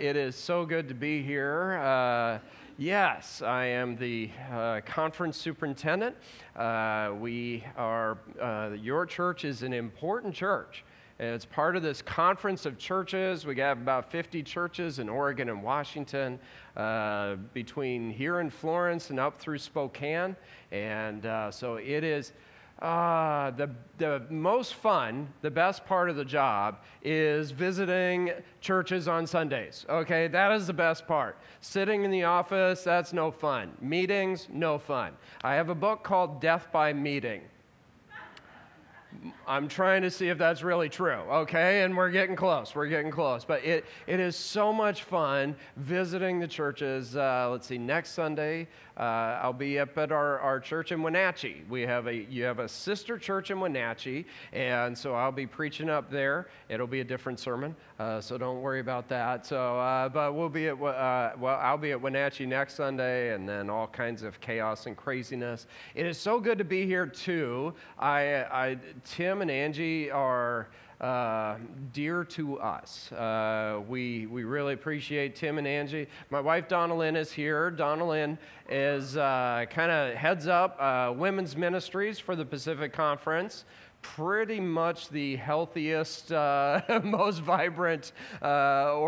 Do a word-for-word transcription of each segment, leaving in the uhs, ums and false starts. It is so good to be here. Uh, yes, I am the uh, conference superintendent. Uh, we are, uh, your church is an important church. And it's part of this conference of churches. We have about fifty churches in Oregon and Washington, uh, between here in Florence and up through Spokane. And uh, so it is Uh, the the most fun, the best part of the job is visiting churches on Sundays, okay? That is the best part. Sitting in the office, that's no fun. Meetings, no fun. I have a book called Death by Meeting. I'm trying to see if that's really true, okay? And we're getting close. We're getting close. But it, it is so much fun visiting the churches. Uh, let's see, next Sunday, uh, I'll be up at our, our church in Wenatchee. We have a you have a sister church in Wenatchee, and so I'll be preaching up there. It'll be a different sermon, uh, so don't worry about that. So, uh, but we'll be at uh, well, I'll be at Wenatchee next Sunday, and then all kinds of chaos and craziness. It is so good to be here too. I I. Tim and Angie are uh, dear to us. Uh, we we really appreciate Tim and Angie. My wife, Donna Lynn, is here. Donna Lynn is uh, kind of heads up uh, women's ministries for the Pacific Conference. Pretty much the healthiest, uh, most vibrant uh,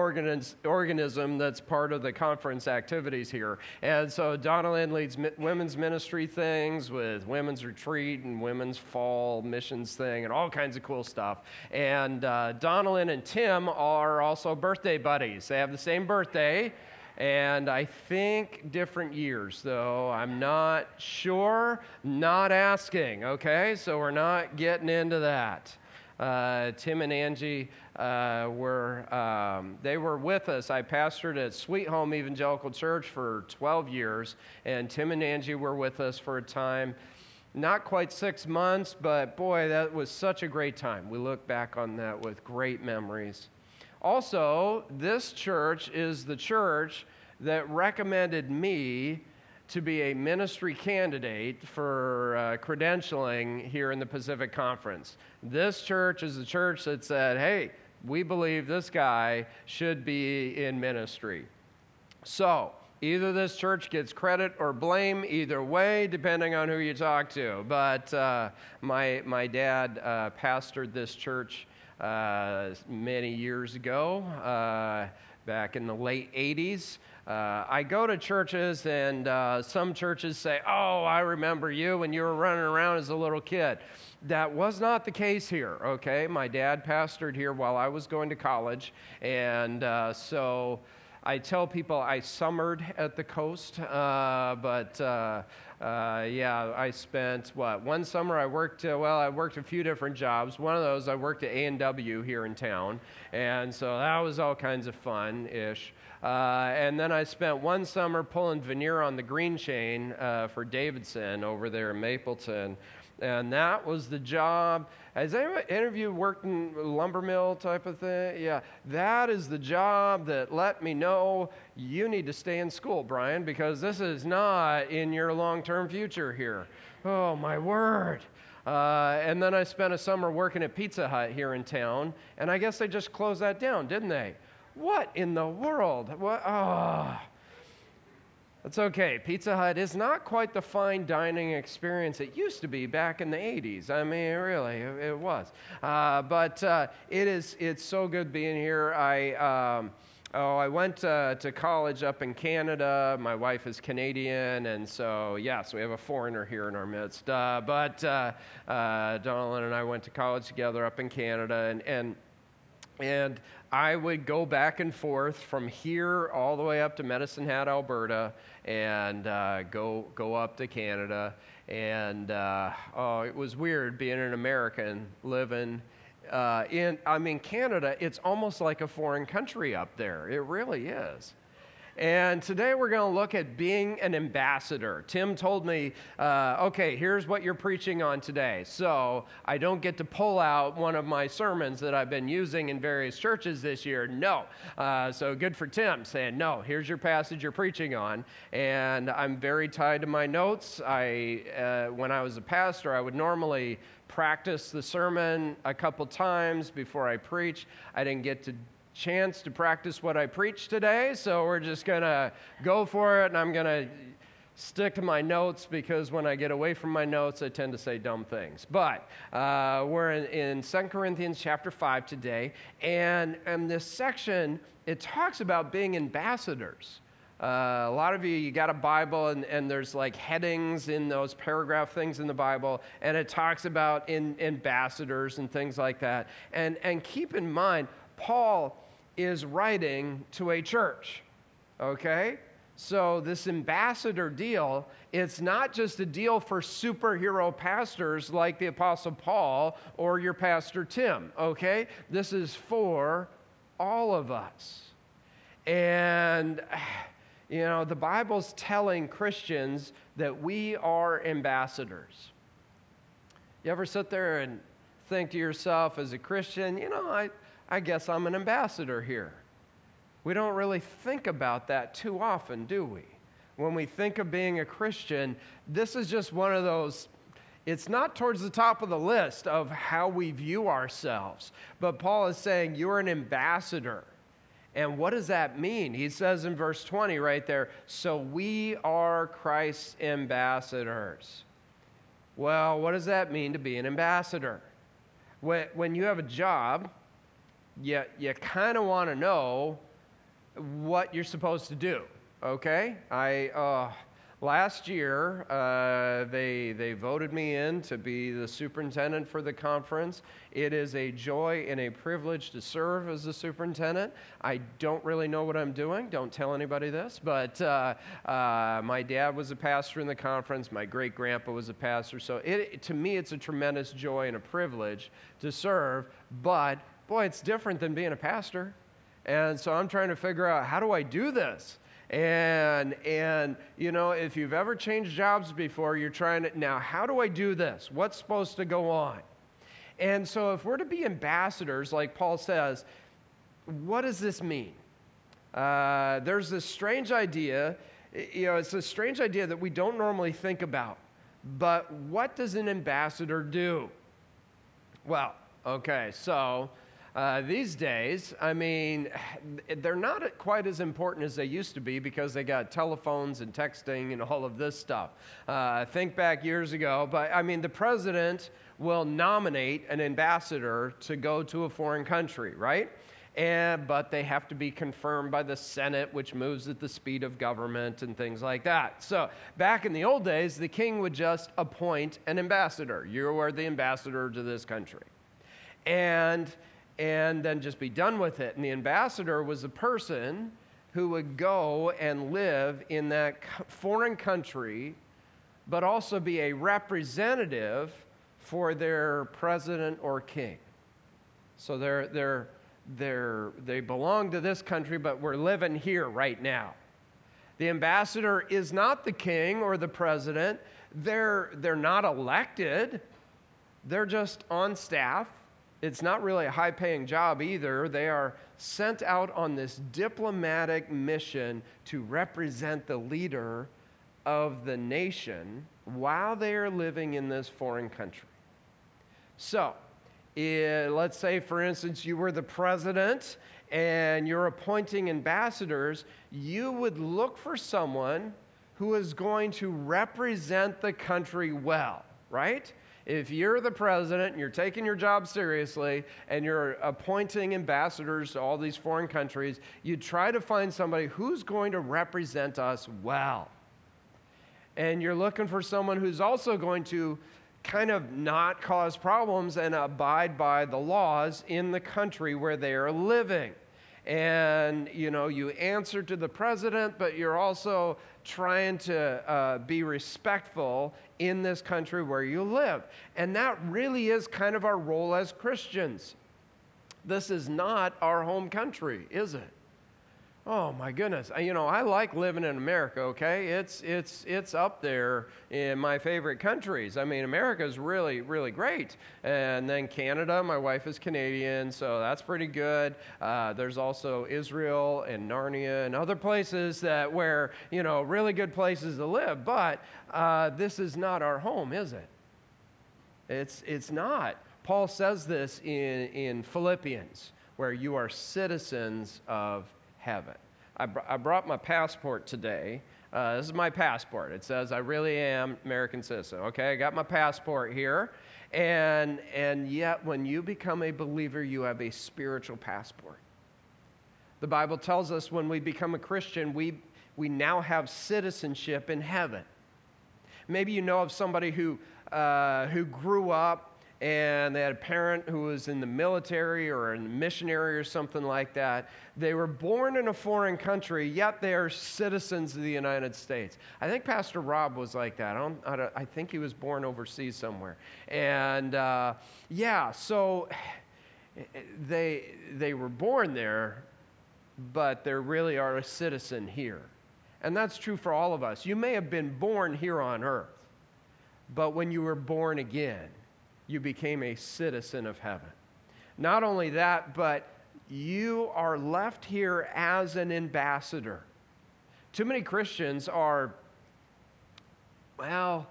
organis- organism that's part of the conference activities here. And so Donna Lynn leads mi- women's ministry things with women's retreat and women's fall missions thing and all kinds of cool stuff. And uh, Donna Lynn and Tim are also birthday buddies. They have the same birthday. And I think different years, though. I'm not sure, not asking, okay? So we're not getting into that. Uh, Tim and Angie uh, were, um, they were with us. I pastored at Sweet Home Evangelical Church for twelve years, and Tim and Angie were with us for a time. Not quite six months, but boy, that was such a great time. We look back on that with great memories. Also, this church is the church that recommended me to be a ministry candidate for uh, credentialing here in the Pacific Conference. This church is the church that said, hey, we believe this guy should be in ministry. So, either this church gets credit or blame, either way, depending on who you talk to. But uh, my, my dad uh, pastored this church Uh, many years ago, uh, back in the late eighties. Uh, I go to churches, and uh, some churches say, oh, I remember you when you were running around as a little kid. That was not the case here, okay? My dad pastored here while I was going to college, and uh, so I tell people I summered at the coast, uh, but uh, uh, yeah, I spent, what, one summer I worked, uh, well, I worked a few different jobs. One of those, I worked at A and W here in town, and so that was all kinds of fun-ish. Uh, and then I spent one summer pulling veneer on the green chain uh, for Davidson over there in Mapleton. And that was the job. Has anyone any of you worked in lumber mill type of thing? Yeah, that is the job that let me know you need to stay in school, Brian, because this is not in your long-term future here. Oh, my word. Uh, and then I spent a summer working at Pizza Hut here in town, and I guess they just closed that down, didn't they? What in the world? What? Oh. That's okay. Pizza Hut is not quite the fine dining experience it used to be back in the eighties. I mean, really, it, it was. Uh, but uh, it is, it's so good being here. I um, oh, I went uh, to college up in Canada. My wife is Canadian, and so, yes, we have a foreigner here in our midst. Uh, but uh, uh, Donald and I went to college together up in Canada, and and and I would go back and forth from here all the way up to Medicine Hat, Alberta, and uh, go go up to Canada. And uh, oh, it was weird being an American living uh, in. I mean, Canada. It's almost like a foreign country up there. It really is. And today we're going to look at being an ambassador. Tim told me, uh, okay, here's what you're preaching on today. So I don't get to pull out one of my sermons that I've been using in various churches this year. No. Uh, so good for Tim saying, no, here's your passage you're preaching on. And I'm very tied to my notes. I, uh, when I was a pastor, I would normally practice the sermon a couple times before I preach. I didn't get to chance to practice what I preach today, so we're just going to go for it, and I'm going to stick to my notes because when I get away from my notes, I tend to say dumb things. But uh, we're in, in Second Corinthians chapter five today, and in this section, it talks about being ambassadors. Uh, a lot of you, you got a Bible, and, and there's like headings in those paragraph things in the Bible, and it talks about in, ambassadors and things like that. And and keep in mind, Paul is writing to a church, okay? So this ambassador deal, it's not just a deal for superhero pastors like the Apostle Paul or your Pastor Tim, okay? This is for all of us. And you know, the Bible's telling Christians that we are ambassadors. You ever sit there and think to yourself as a Christian, you know, I, I guess I'm an ambassador here. We don't really think about that too often, do we? When we think of being a Christian, this is just one of those, it's not towards the top of the list of how we view ourselves. But Paul is saying you're an ambassador. And what does that mean? He says in verse twenty right there, so we are Christ's ambassadors. Well, what does that mean to be an ambassador? When, when you have a job, you, you kind of want to know what you're supposed to do, okay? I uh, last year, uh, they, they voted me in to be the superintendent for the conference. It is a joy and a privilege to serve as the superintendent. I don't really know what I'm doing. Don't tell anybody this, but uh, uh, my dad was a pastor in the conference. My great-grandpa was a pastor. So it, to me, it's a tremendous joy and a privilege to serve, but, boy, it's different than being a pastor. And so I'm trying to figure out, how do I do this? And, and you know, if you've ever changed jobs before, you're trying to, now, how do I do this? What's supposed to go on? And so if we're to be ambassadors, like Paul says, what does this mean? Uh, there's this strange idea, you know, it's a strange idea that we don't normally think about. But what does an ambassador do? Well, okay, so Uh, these days, I mean, they're not quite as important as they used to be because they got telephones and texting and all of this stuff. Uh, think back years ago, but I mean, the president will nominate an ambassador to go to a foreign country, right? And, but they have to be confirmed by the Senate, which moves at the speed of government and things like that. So back in the old days, the king would just appoint an ambassador. You are the ambassador to this country. And... and then just be done with it. And the ambassador was a person who would go and live in that foreign country, but also be a representative for their president or king. So they're, they're, they're, they belong to this country, but we're living here right now. The ambassador is not the king or the president. They're, they're not elected. They're just on staff. It's not really a high-paying job either. They are sent out on this diplomatic mission to represent the leader of the nation while they are living in this foreign country. So, it, let's say, for instance, you were the president and you're appointing ambassadors. You would look for someone who is going to represent the country well, right? If you're the president and you're taking your job seriously and you're appointing ambassadors to all these foreign countries, you try to find somebody who's going to represent us well. And you're looking for someone who's also going to kind of not cause problems and abide by the laws in the country where they are living. And, you know, you answer to the president, but you're also trying to uh, be respectful in this country where you live. And that really is kind of our role as Christians. This is not our home country, is it? Oh, my goodness. You know, I like living in America, okay? It's it's it's up there in my favorite countries. I mean, America's really, really great. And then Canada, my wife is Canadian, so that's pretty good. Uh, there's also Israel and Narnia and other places that where, you know, really good places to live. But uh, this is not our home, is it? It's, it's not. Paul says this in, in Philippians. where you are citizens of heaven. I, br- I brought my passport today. Uh, this is my passport. It says I really am American citizen. Okay, I got my passport here. And and yet when you become a believer, you have a spiritual passport. The Bible tells us when we become a Christian, we we now have citizenship in heaven. Maybe you know of somebody who uh, who grew up and they had a parent who was in the military or a missionary or something like that. They were born in a foreign country, yet they are citizens of the United States. I think Pastor Rob was like that. I, don't, I, don't, I think he was born overseas somewhere. And uh, yeah, so they they were born there, but they really are a citizen here. And that's true for all of us. You may have been born here on earth, but when you were born again, you became a citizen of heaven. Not only that, but you are left here as an ambassador. Too many Christians are, well,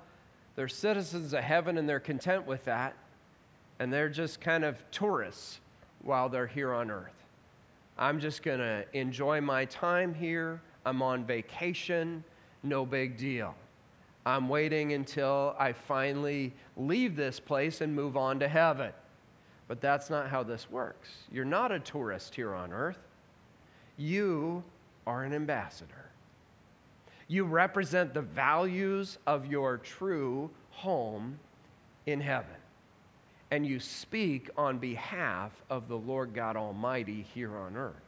they're citizens of heaven and they're content with that, and they're just kind of tourists while they're here on earth. I'm just going to enjoy my time here. I'm on vacation. No big deal. I'm waiting until I finally leave this place and move on to heaven. But that's not how this works. You're not a tourist here on earth. You are an ambassador. You represent the values of your true home in heaven. And you speak on behalf of the Lord God Almighty here on earth.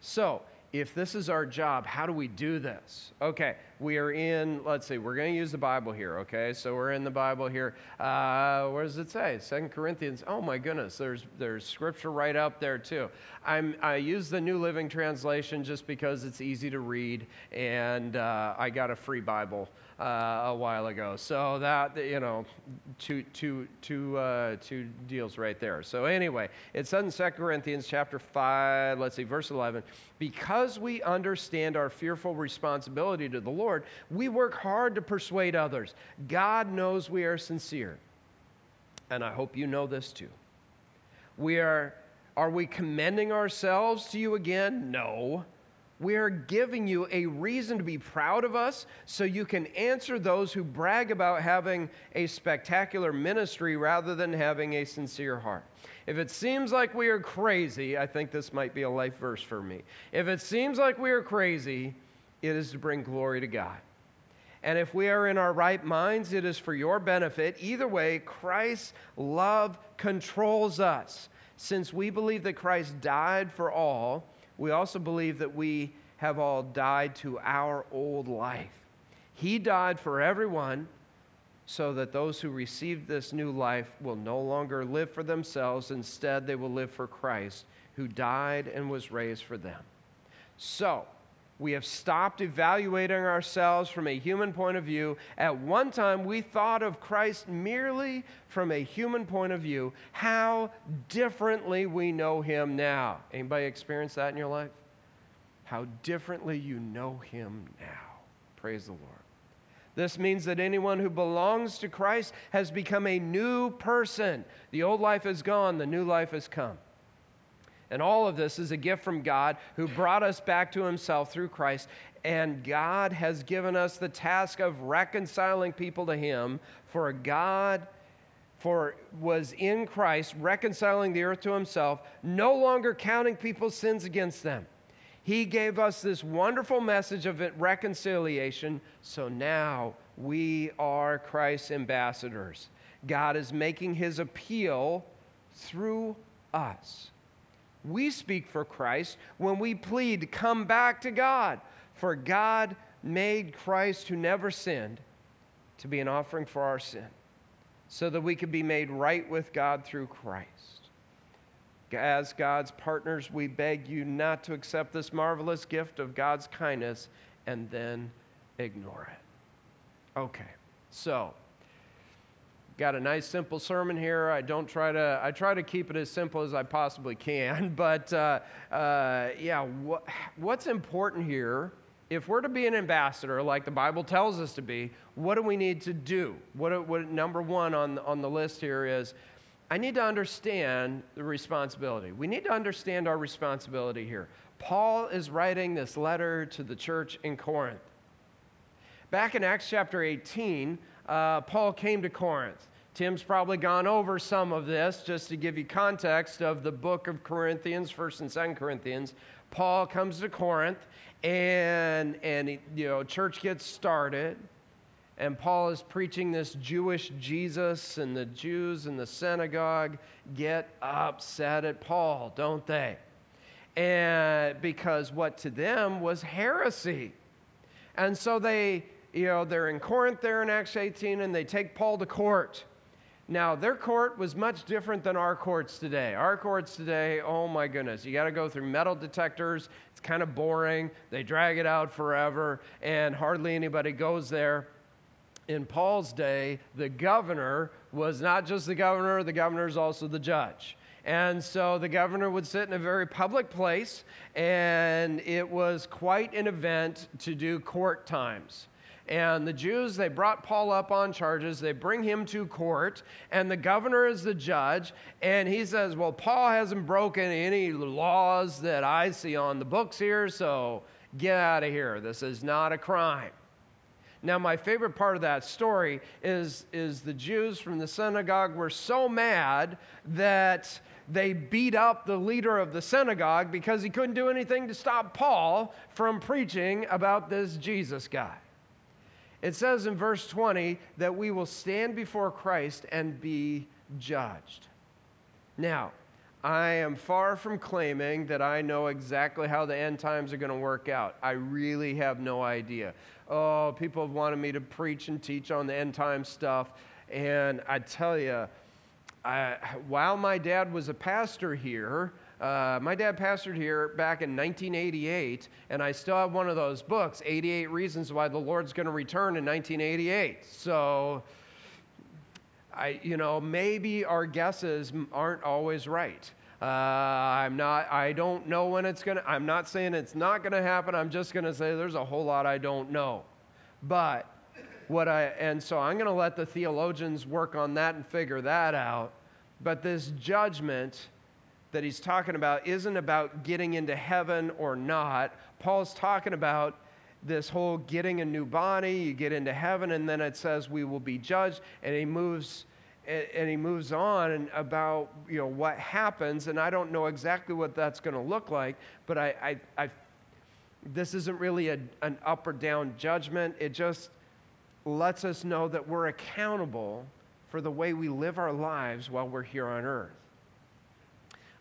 So, if this is our job, how do we do this? Okay, we are in, let's see, we're going to use the Bible here, okay? So we're in the Bible here. Uh, what does it say? Second Corinthians. Oh, my goodness, there's there's scripture right up there, too. I'm, I use the New Living Translation just because it's easy to read, and uh, I got a free Bible uh, a while ago. So that, you know, two, two, two, uh, two deals right there. So anyway, it says in Second Corinthians chapter five, let's see, verse eleven, because Because we understand our fearful responsibility to the Lord, we work hard to persuade others. God knows we are sincere. And I hope you know this too. We are, are we commending ourselves to you again? No. We are giving you a reason to be proud of us so you can answer those who brag about having a spectacular ministry rather than having a sincere heart. If it seems like we are crazy, I think this might be a life verse for me. If it seems like we are crazy, it is to bring glory to God. And if we are in our right minds, it is for your benefit. Either way, Christ's love controls us. Since we believe that Christ died for all, we also believe that we have all died to our old life. He died for everyone, so that those who receive this new life will no longer live for themselves. Instead, they will live for Christ, who died and was raised for them. So, we have stopped evaluating ourselves from a human point of view. At one time, we thought of Christ merely from a human point of view. How differently we know him now. Anybody experience that in your life? How differently you know him now. Praise the Lord. This means that anyone who belongs to Christ has become a new person. The old life is gone, the new life has come. And all of this is a gift from God who brought us back to himself through Christ. And God has given us the task of reconciling people to him. For God for was in Christ, reconciling the earth to himself, no longer counting people's sins against them. He gave us this wonderful message of reconciliation, so now we are Christ's ambassadors. God is making his appeal through us. We speak for Christ when we plead, come back to God. For God made Christ, who never sinned, to be an offering for our sin, so that we could be made right with God through Christ. As God's partners, we beg you not to accept this marvelous gift of God's kindness and then ignore it. Okay, so got a nice simple sermon here. I don't try to. I try to keep it as simple as I possibly can. But uh, uh, yeah, wh- what's important here? If we're to be an ambassador, like the Bible tells us to be, what do we need to do? What, what number one on on the list here is? I need to understand the responsibility. We need to understand our responsibility here. Paul is writing this letter to the church in Corinth. Back in Acts chapter eighteen, uh, Paul came to Corinth. Tim's probably gone over some of this just to give you context of the book of Corinthians, First and Second Corinthians. Paul comes to Corinth, and and you know, church gets started, and Paul is preaching this Jewish Jesus, and the Jews in the synagogue get upset at Paul, don't they? And because what to them was heresy. And so they, you know, they're in Corinth there in Acts eighteen, and they take Paul to court. Now, their court was much different than our courts today. Our courts today, oh my goodness, you got to go through metal detectors. It's kind of boring. They drag it out forever, and hardly anybody goes there. In Paul's day, the governor was not just the governor, the governor is also the judge. And so the governor would sit in a very public place, and it was quite an event to do court times. And the Jews, they brought Paul up on charges. They bring him to court, and the governor is the judge, and he says, well, Paul hasn't broken any laws that I see on the books here, so get out of here. This is not a crime. Now, my favorite part of that story is, is the Jews from the synagogue were so mad that they beat up the leader of the synagogue because he couldn't do anything to stop Paul from preaching about this Jesus guy. It says in verse twenty that we will stand before Christ and be judged. Now, I am far from claiming that I know exactly how the end times are going to work out. I really have no idea. Oh, people have wanted me to preach and teach on the end time stuff. And I tell you, I, while my dad was a pastor here, uh, my dad pastored here back in nineteen eighty-eight, and I still have one of those books, eighty-eight Reasons Why the Lord's Going to Return in nineteen eighty-eight. So I, you know, maybe our guesses aren't always right. Uh, I'm not, I don't know when it's going to, I'm not saying it's not going to happen. I'm just going to say there's a whole lot I don't know. But what I, and so I'm going to let the theologians work on that and figure that out. But this judgment that he's talking about isn't about getting into heaven or not. Paul's talking about this whole getting a new body, you get into heaven, and then it says we will be judged, and he moves and he moves on about, you know, what happens, and I don't know exactly what that's going to look like, but I, I, I this isn't really a, an up or down judgment. It just lets us know that we're accountable for the way we live our lives while we're here on earth.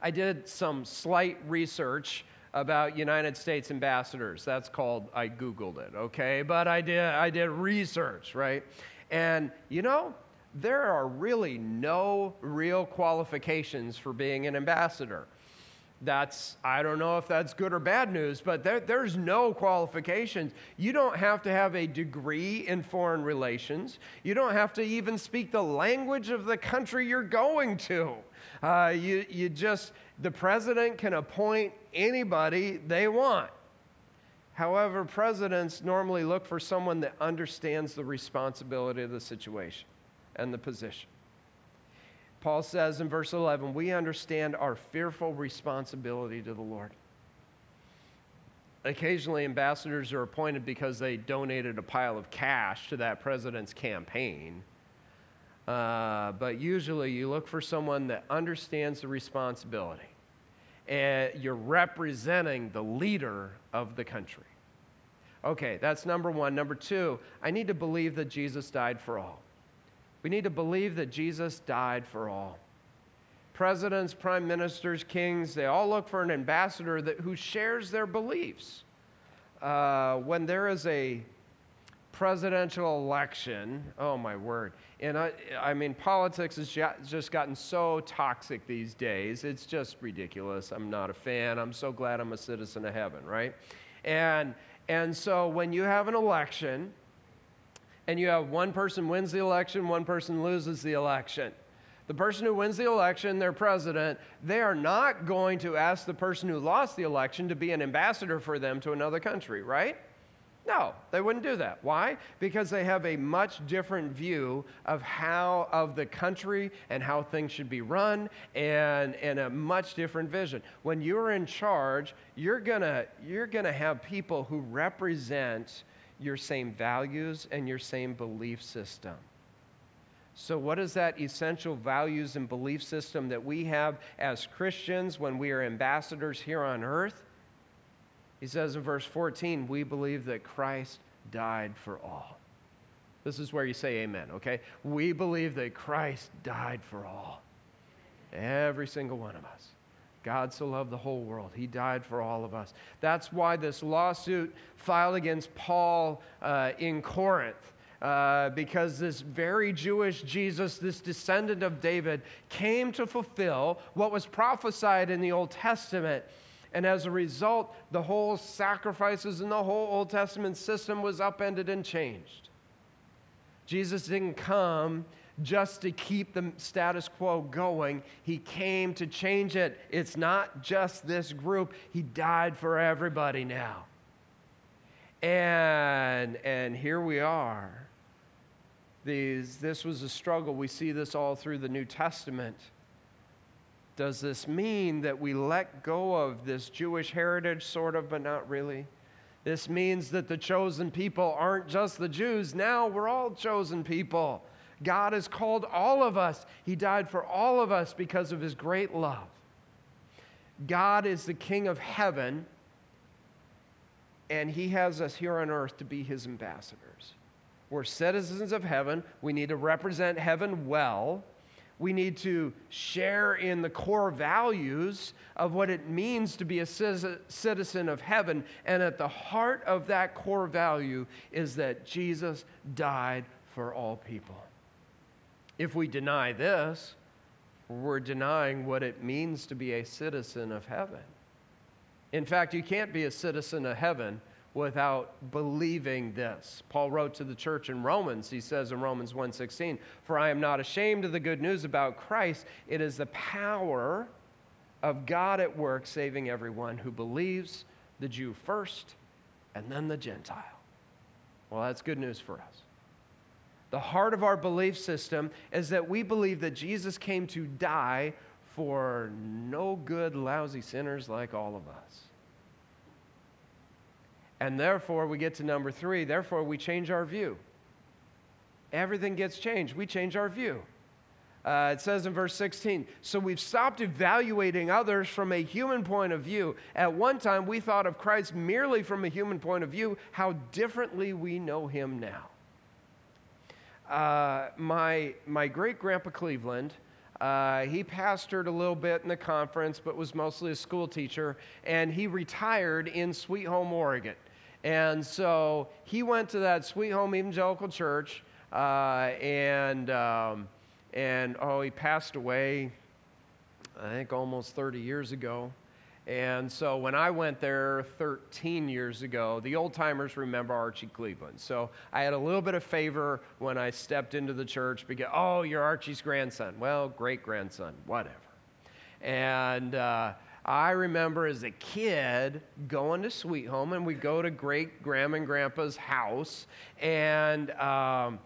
I did some slight research about United States ambassadors. That's called, I Googled it, okay? But I did I did research, right? And, you know, there are really no real qualifications for being an ambassador. That's, I don't know if that's good or bad news, but there, there's no qualifications. You don't have to have a degree in foreign relations. You don't have to even speak the language of the country you're going to. Uh, you you just, the president can appoint anybody they want. However, presidents normally look for someone that understands the responsibility of the situation and the position. Paul says in verse eleven, we understand our fearful responsibility to the Lord. Occasionally, ambassadors are appointed because they donated a pile of cash to that president's campaign. Uh, but usually, you look for someone that understands the responsibility. And you're representing the leader of the country. Okay, that's number one. Number two, I need to believe that Jesus died for all. We need to believe that Jesus died for all. Presidents, prime ministers, kings, they all look for an ambassador that who shares their beliefs. Uh, when there is a presidential election, oh my word, and I, I mean, politics has just gotten so toxic these days. It's just ridiculous. I'm not a fan. I'm so glad I'm a citizen of heaven, right? And, and so when you have an election, and you have one person wins the election, one person loses the election. The person who wins the election, their president, they are not going to ask the person who lost the election to be an ambassador for them to another country, right? No, they wouldn't do that. Why? Because they have a much different view of how, of the country and how things should be run, and, and a much different vision. When you're in charge, you're gonna, you're gonna have people who represent your same values and your same belief system. So what is that essential values and belief system that we have as Christians when we are ambassadors here on earth? He says in verse fourteen, we believe that Christ died for all. This is where you say amen, okay? We believe that Christ died for all. Every single one of us. God so loved the whole world. He died for all of us. That's why this lawsuit filed against Paul uh, in Corinth. Uh, because this very Jewish Jesus, this descendant of David, came to fulfill what was prophesied in the Old Testament. And as a result, the whole sacrifices and the whole Old Testament system was upended and changed. Jesus didn't come just to keep the status quo going. He came to change it. It's not just this group. He died for everybody now. And and here we are. These, this was a struggle. We see this all through the New Testament. Does this mean that we let go of this Jewish heritage, sort of, but not really? This means that the chosen people aren't just the Jews. Now we're all chosen people. God has called all of us. He died for all of us because of his great love. God is the King of heaven, and he has us here on earth to be his ambassadors. We're citizens of heaven. We need to represent heaven well. We need to share in the core values of what it means to be a citizen of heaven. And at the heart of that core value is that Jesus died for all people. If we deny this, we're denying what it means to be a citizen of heaven. In fact, you can't be a citizen of heaven without believing this. Paul wrote to the church in Romans. He says in Romans one sixteen, "For I am not ashamed of the good news about Christ. It is the power of God at work, saving everyone who believes, the Jew first, and then the Gentile." Well, that's good news for us. The heart of our belief system is that we believe that Jesus came to die for no good, lousy sinners like all of us. And therefore, we get to number three, therefore we change our view. Everything gets changed. We change our view. Uh, it says in verse sixteen, so we've stopped evaluating others from a human point of view. At one time, we thought of Christ merely from a human point of view. How differently we know him now. Uh, my, my great-grandpa Cleveland, Uh, he pastored a little bit in the conference, but was mostly a school teacher, and he retired in Sweet Home, Oregon. And so he went to that Sweet Home Evangelical Church, uh, and um, and oh, he passed away, I think almost thirty years ago. And so when I went there thirteen years ago, the old-timers remember Archie Cleveland. So I had a little bit of favor when I stepped into the church because, oh, you're Archie's grandson. Well, great-grandson, whatever. And uh, I remember as a kid going to Sweet Home, and we'd go to great-grandma and grandpa's house, and... Um,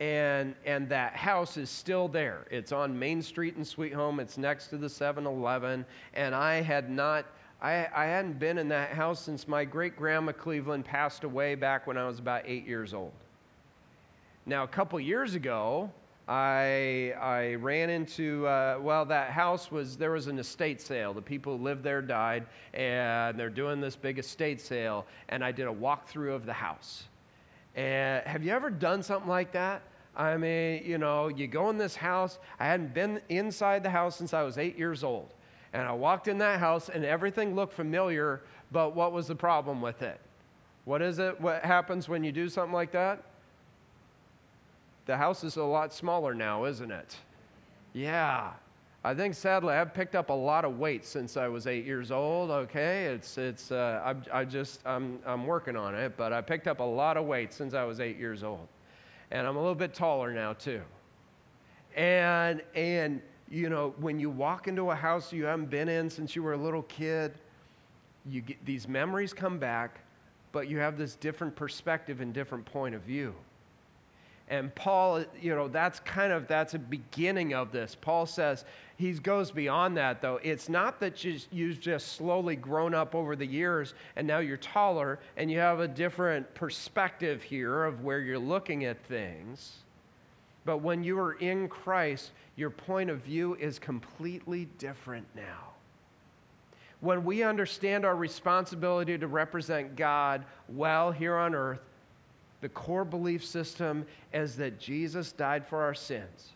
And and that house is still there. It's on Main Street in Sweet Home. It's next to the seven eleven. And I had not, I, I hadn't been in that house since my great-grandma Cleveland passed away back when I was about eight years old. Now, a couple years ago, I I ran into, uh, well, that house was, there was an estate sale. The people who lived there died, and they're doing this big estate sale. And I did a walkthrough of the house. And have you ever done something like that? I mean, you know, you go in this house. I hadn't been inside the house since I was eight years old. And I walked in that house, and everything looked familiar, but what was the problem with it? What is it? What happens when you do something like that? The house is a lot smaller now, isn't it? Yeah. I think, sadly, I've picked up a lot of weight since I was eight years old, okay? It's, it's, uh, I'm, I just, I'm, I'm working on it, but I picked up a lot of weight since I was eight years old. And I'm a little bit taller now, too. And, and you know, when you walk into a house you haven't been in since you were a little kid, you get, these memories come back but you have this different perspective and different point of view. And Paul, you know, that's kind of, that's a beginning of this. Paul says, he goes beyond that, though. It's not that you, you've just slowly grown up over the years, and now you're taller, and you have a different perspective here of where you're looking at things. But when you are in Christ, your point of view is completely different now. When we understand our responsibility to represent God well here on earth, the core belief system is that Jesus died for our sins.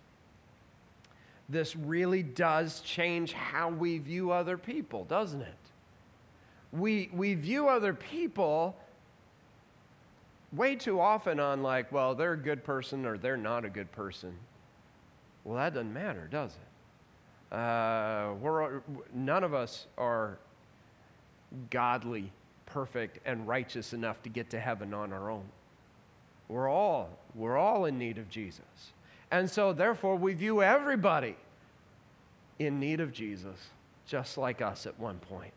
This really does change how we view other people, doesn't it? We we view other people way too often on like, well, they're a good person or they're not a good person. Well, that doesn't matter, does it? Uh, we're, none of us are godly, perfect, and righteous enough to get to heaven on our own. We're all, we're all in need of Jesus. And so, therefore, we view everybody in need of Jesus, just like us at one point.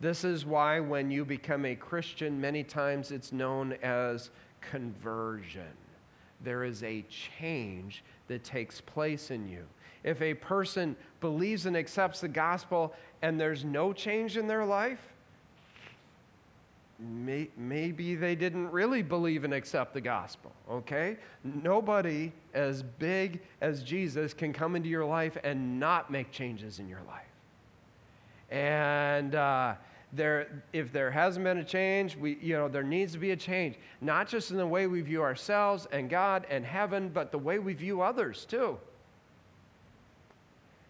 This is why when you become a Christian, many times it's known as conversion. There is a change that takes place in you. If a person believes and accepts the gospel and there's no change in their life, may, maybe they didn't really believe and accept the gospel, okay? Nobody as big as Jesus can come into your life and not make changes in your life. And uh, there, if there hasn't been a change, we, you know, there needs to be a change, not just in the way we view ourselves and God and heaven, but the way we view others too.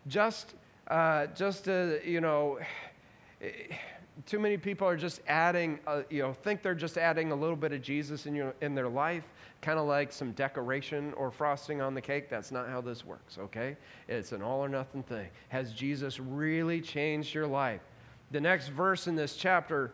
Just, uh, just uh, you know, too many people are just adding, uh, you know, think they're just adding a little bit of Jesus in your in their life, kind of like some decoration or frosting on the cake. That's not how this works, okay? It's an all or nothing thing. Has Jesus really changed your life? The next verse in this chapter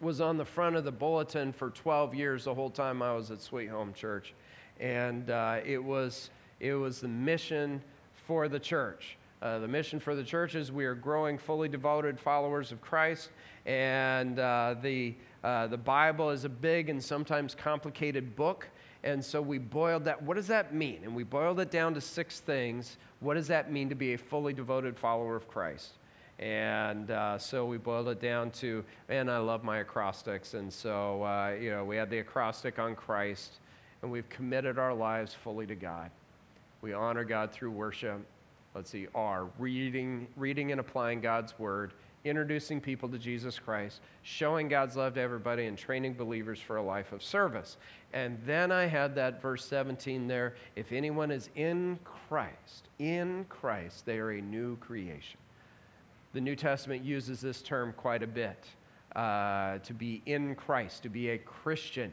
was on the front of the bulletin for twelve years, the whole time I was at Sweet Home Church, and uh, it was it was the mission for the church. Uh, the mission for the church is we are growing fully devoted followers of Christ, and uh, the uh, the Bible is a big and sometimes complicated book, and so we boiled that. What does that mean? And we boiled it down to six things. What does that mean to be a fully devoted follower of Christ? And uh, so we boiled it down to, and I love my acrostics, and so uh, you know we had the acrostic on Christ, and we've committed our lives fully to God. We honor God through worship. Let's see, R, reading reading and applying God's word, introducing people to Jesus Christ, showing God's love to everybody, and training believers for a life of service. And then I had that verse seventeen there, if anyone is in Christ, in Christ, they are a new creation. The New Testament uses this term quite a bit, uh, to be in Christ, to be a Christian.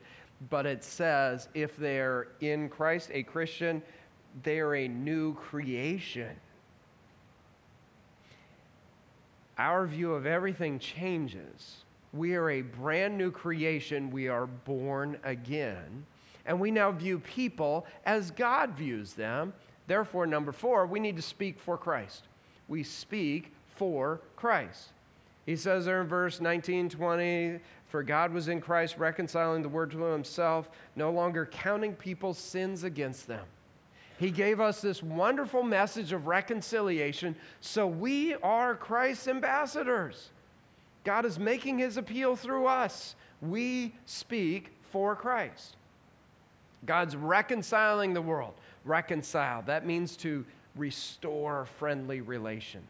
But it says, if they are in Christ, a Christian, they are a new creation. Our view of everything changes. We are a brand new creation. We are born again. And we now view people as God views them. Therefore, number four, we need to speak for Christ. We speak for Christ. He says there in verse nineteen, twenty, for God was in Christ, reconciling the world to himself, no longer counting people's sins against them. He gave us this wonderful message of reconciliation, so we are Christ's ambassadors. God is making his appeal through us. We speak for Christ. God's reconciling the world. Reconcile, that means to restore friendly relations.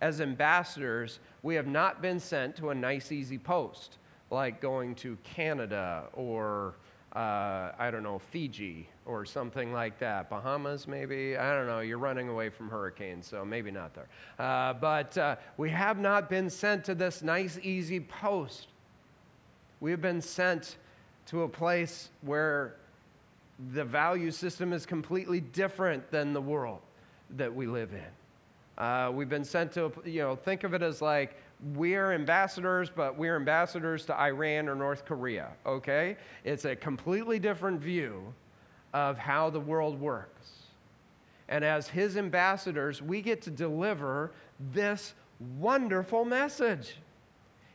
As ambassadors, we have not been sent to a nice, easy post, like going to Canada or Uh, I don't know, Fiji or something like that. Bahamas, maybe? I don't know. You're running away from hurricanes, so maybe not there. Uh, but uh, we have not been sent to this nice, easy post. We have been sent to a place where the value system is completely different than the world that we live in. Uh, we've been sent to, you know, think of it as like, we're ambassadors, but we're ambassadors to Iran or North Korea, okay? It's a completely different view of how the world works. And as his ambassadors, we get to deliver this wonderful message.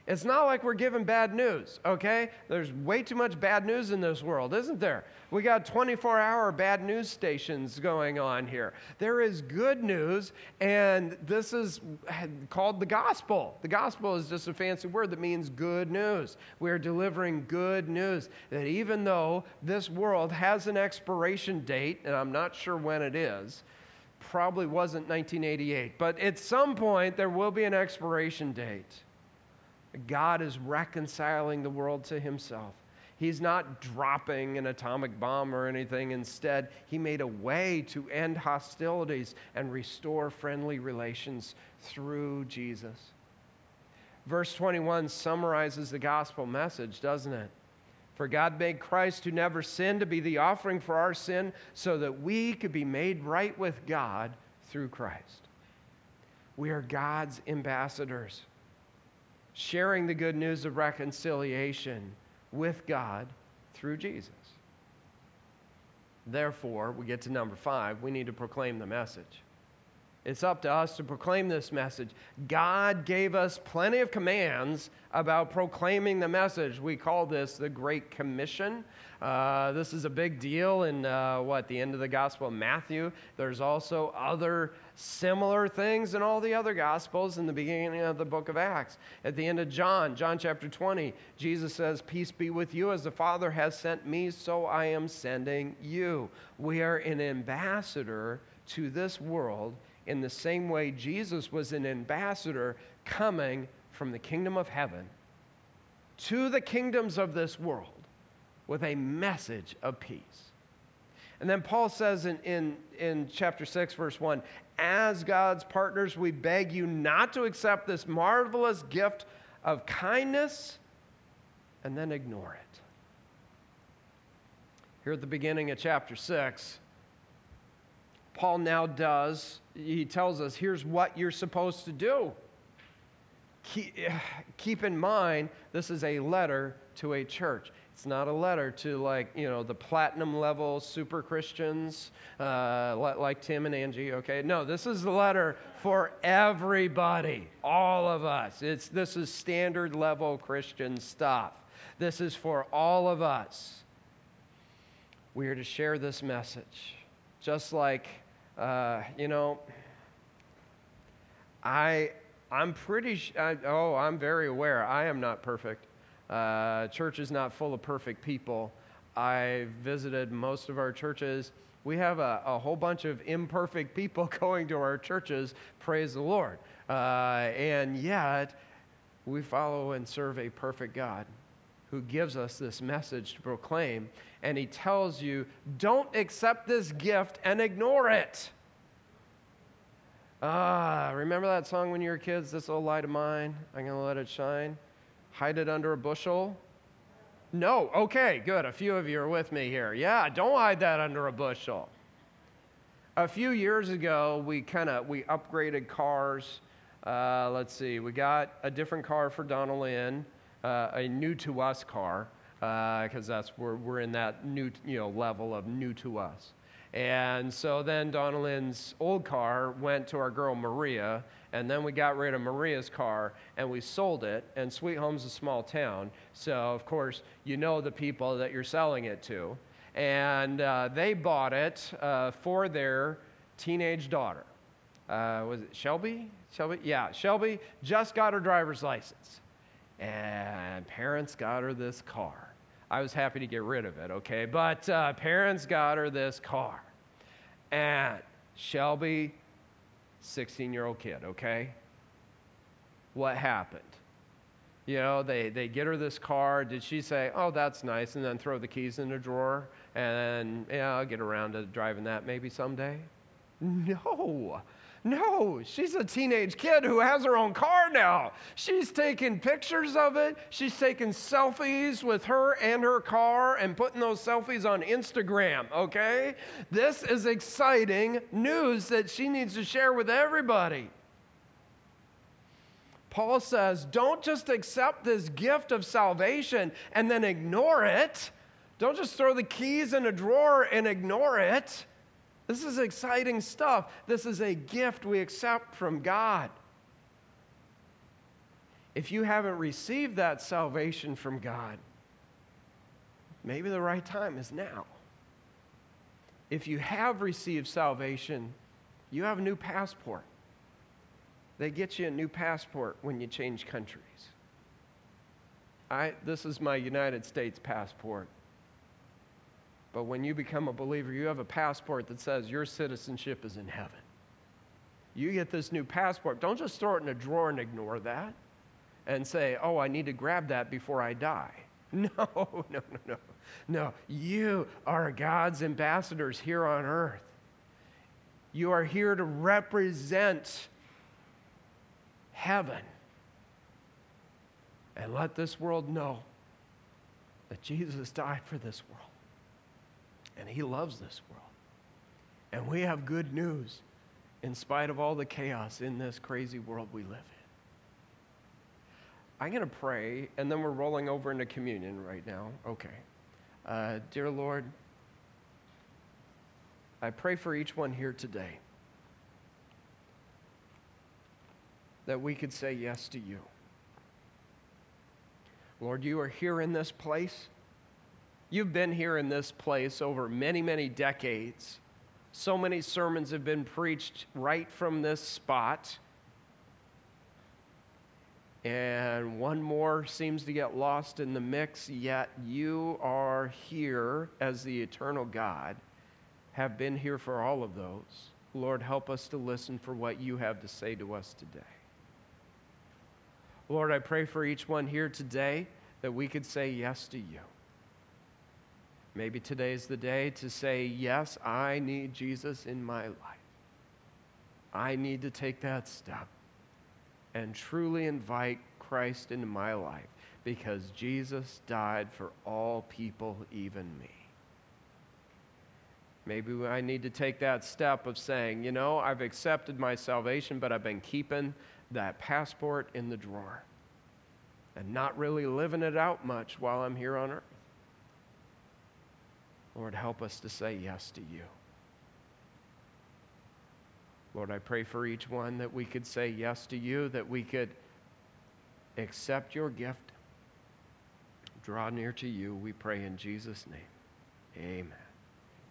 It's not like we're giving bad news, okay? There's way too much bad news in this world, isn't there? We got twenty-four hour bad news stations going on here. There is good news, and this is called the gospel. The gospel is just a fancy word that means good news. We're delivering good news that even though this world has an expiration date, and I'm not sure when it is, probably wasn't nineteen eighty-eight, but at some point there will be an expiration date. God is reconciling the world to himself. He's not dropping an atomic bomb or anything. Instead, he made a way to end hostilities and restore friendly relations through Jesus. Verse twenty-one summarizes the gospel message, doesn't it? For God made Christ, who never sinned, to be the offering for our sin so that we could be made right with God through Christ. We are God's ambassadors, sharing the good news of reconciliation with God through Jesus. Therefore, we get to number five, we need to proclaim the message. It's up to us to proclaim this message. God gave us plenty of commands about proclaiming the message. We call this the Great Commission. Uh, this is a big deal in, uh, what, the end of the Gospel of Matthew. There's also other similar things in all the other Gospels in the beginning of the book of Acts. At the end of John, John chapter twenty, Jesus says, "Peace be with you. As the Father has sent me, so I am sending you." We are an ambassador to this world in the same way Jesus was an ambassador coming from the kingdom of heaven to the kingdoms of this world with a message of peace. And then Paul says in, in, in chapter six, verse one, "As God's partners, we beg you not to accept this marvelous gift of kindness and then ignore it." Here at the beginning of chapter six, Paul now does, he tells us, here's what you're supposed to do. Keep, keep in mind, this is a letter to a church. It's not a letter to, like, you know, the platinum level super Christians uh, like Tim and Angie, okay? No, this is the letter for everybody, all of us. It's this is standard level Christian stuff. This is for all of us. We are to share this message. Just like, uh, you know, I, I'm pretty, sh- I, oh, I'm very aware. I am not perfect. Uh, church is not full of perfect people. I visited most of our churches. We have a, a whole bunch of imperfect people going to our churches, praise the Lord. Uh, and yet, we follow and serve a perfect God who gives us this message to proclaim, and he tells you, don't accept this gift and ignore it. Ah, remember that song when you were kids, "This Little Light of Mine, I'm Gonna Let It Shine"? Hide it under a bushel? No, okay, good, a few of you are with me here. Yeah, don't hide that under a bushel. A few years ago, we kind of, we upgraded cars. Uh, let's see, we got a different car for Donald Lynn. Uh, a new-to-us car, because uh, that's we're, we're in that new you know level of new-to-us. And so then Donalyn's old car went to our girl Maria, and then we got rid of Maria's car, and we sold it, and Sweet Home's a small town, so of course you know the people that you're selling it to. And uh, they bought it uh, for their teenage daughter. Uh, was it Shelby? Shelby? Yeah, Shelby just got her driver's license. And parents got her this car. I was happy to get rid of it, okay? But uh, parents got her this car. And Shelby, sixteen-year-old kid, okay? What happened? You know, they, they get her this car. Did she say, "Oh, that's nice," and then throw the keys in the drawer? And, yeah, I'll get around to driving that maybe someday? No. No, she's a teenage kid who has her own car now. She's taking pictures of it. She's taking selfies with her and her car and putting those selfies on Instagram, okay? This is exciting news that she needs to share with everybody. Paul says, don't just accept this gift of salvation and then ignore it. Don't just throw the keys in a drawer and ignore it. This is exciting stuff. This is a gift we accept from God. if you haven't received that salvation from God, maybe the right time is now. If you have received salvation, you have a new passport. They get you a new passport when you change countries. I, this is my United States passport. But when you become a believer, you have a passport that says your citizenship is in heaven. You get this new passport. Don't just throw it in a drawer and ignore that and say, oh, I need to grab that before I die. No, no, no, no. No, you are God's ambassadors here on earth. You are here to represent heaven and let this world know that Jesus died for this world and he loves this world. And we have good news in spite of all the chaos in this crazy world we live in. I'm going to pray, and then we're rolling over into communion right now. Okay. Uh, dear Lord, I pray for each one here today that we could say yes to you. Lord, you are here in this place. You've been here in this place over many, many decades. So many sermons have been preached right from this spot. And one more seems to get lost in the mix, yet you are here as the eternal God, have been here for all of those. Lord, help us to listen for what you have to say to us today. Lord, I pray for each one here today that we could say yes to you. Maybe today's the day to say, yes, I need Jesus in my life. I need to take that step and truly invite Christ into my life because Jesus died for all people, even me. Maybe I need to take that step of saying, you know, I've accepted my salvation, but I've been keeping that passport in the drawer and not really living it out much while I'm here on earth. Lord, help us to say yes to you. Lord, I pray for each one that we could say yes to you, that we could accept your gift, draw near to you. We pray in Jesus' name. Amen.